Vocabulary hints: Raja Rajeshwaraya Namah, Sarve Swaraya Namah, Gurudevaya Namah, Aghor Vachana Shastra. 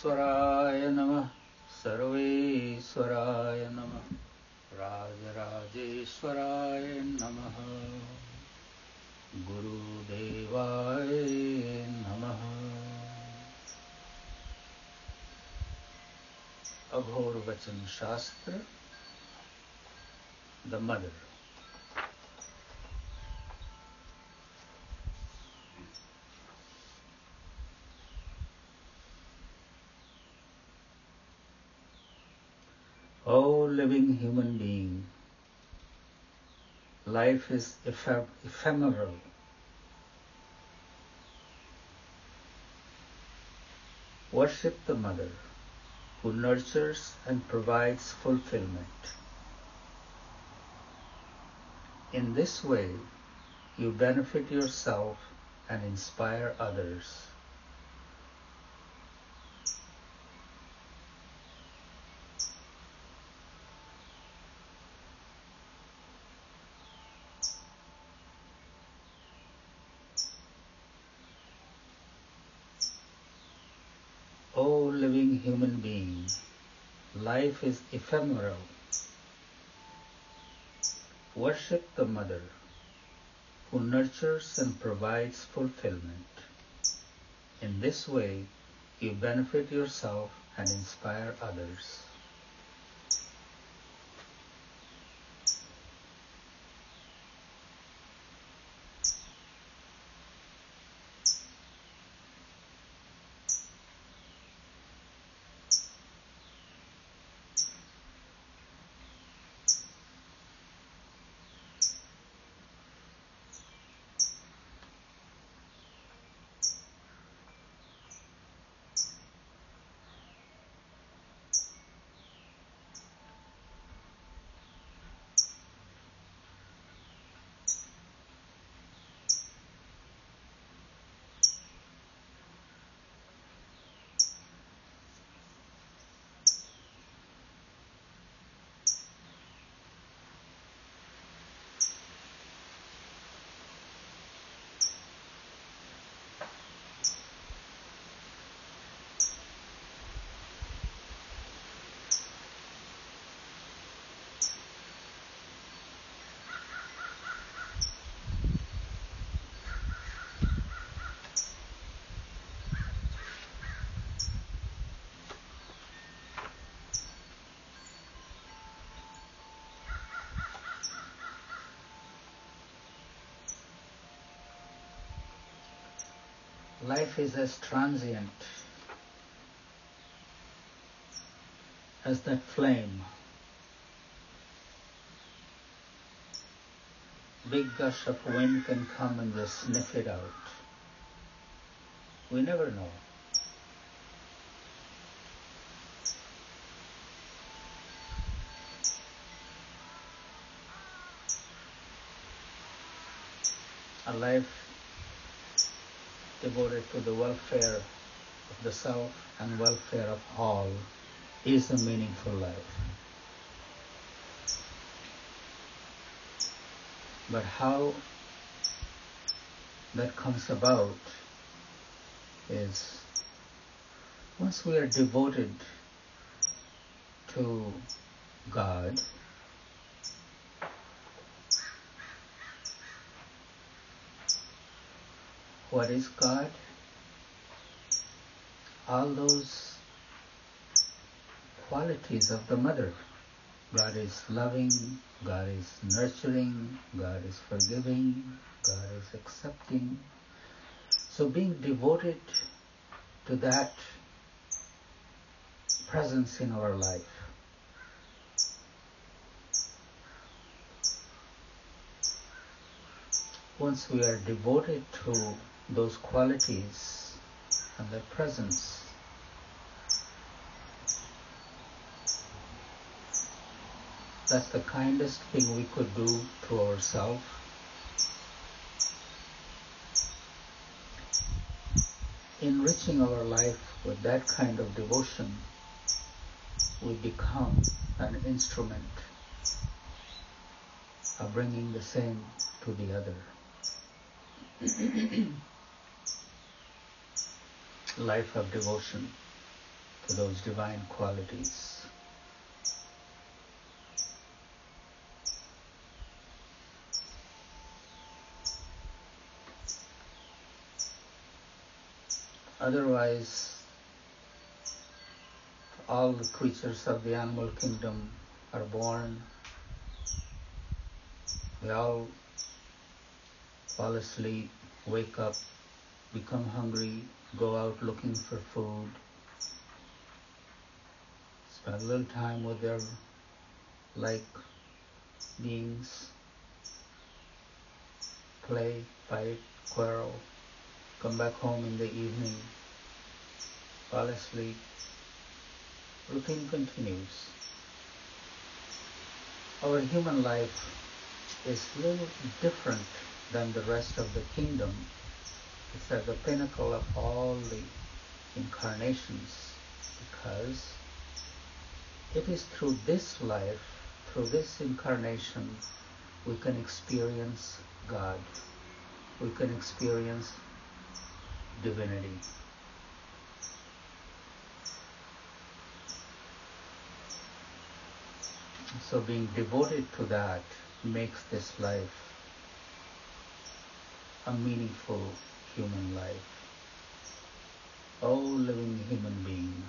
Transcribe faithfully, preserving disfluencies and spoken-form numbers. Swaraya Namah, Sarve Swaraya Namah, Raja Rajeshwaraya Namah, Gurudevaya Namah. Aghor Vachana Shastra, the mother. O living human being, life is ephemeral. Worship the mother who nurtures and provides fulfillment. In this way, you benefit yourself and inspire others. O living human being, life is ephemeral. Worship the mother who nurtures and provides fulfillment. In this way, you benefit yourself and inspire others. Life is as transient as that flame. Big gush of wind can come and just sniff it out. We never know. A life devoted to the welfare of the self and welfare of all is a meaningful life. But how that comes about is once we are devoted to God, what is God? All those qualities of the mother. God is loving, God is nurturing, God is forgiving, God is accepting. So being devoted to that presence in our life. Once we are devoted to those qualities and their presence, that's the kindest thing we could do to ourselves . Enriching our life with that kind of devotion, we become an instrument of bringing the same to the other. Life of devotion. those divine qualities. Otherwise, all the creatures of the animal kingdom are born. They all fall asleep, wake up, become hungry, go out looking for food, spend a little time with their like beings, play, fight, quarrel, come back home in the evening, fall asleep. Routine continues. Our human life is little different than the rest of the kingdom. It's at the pinnacle of all the incarnations, because it is through this life, through this incarnation, we can experience God. We can experience divinity. So being devoted to that makes this life a meaningful human life. Oh, living human being.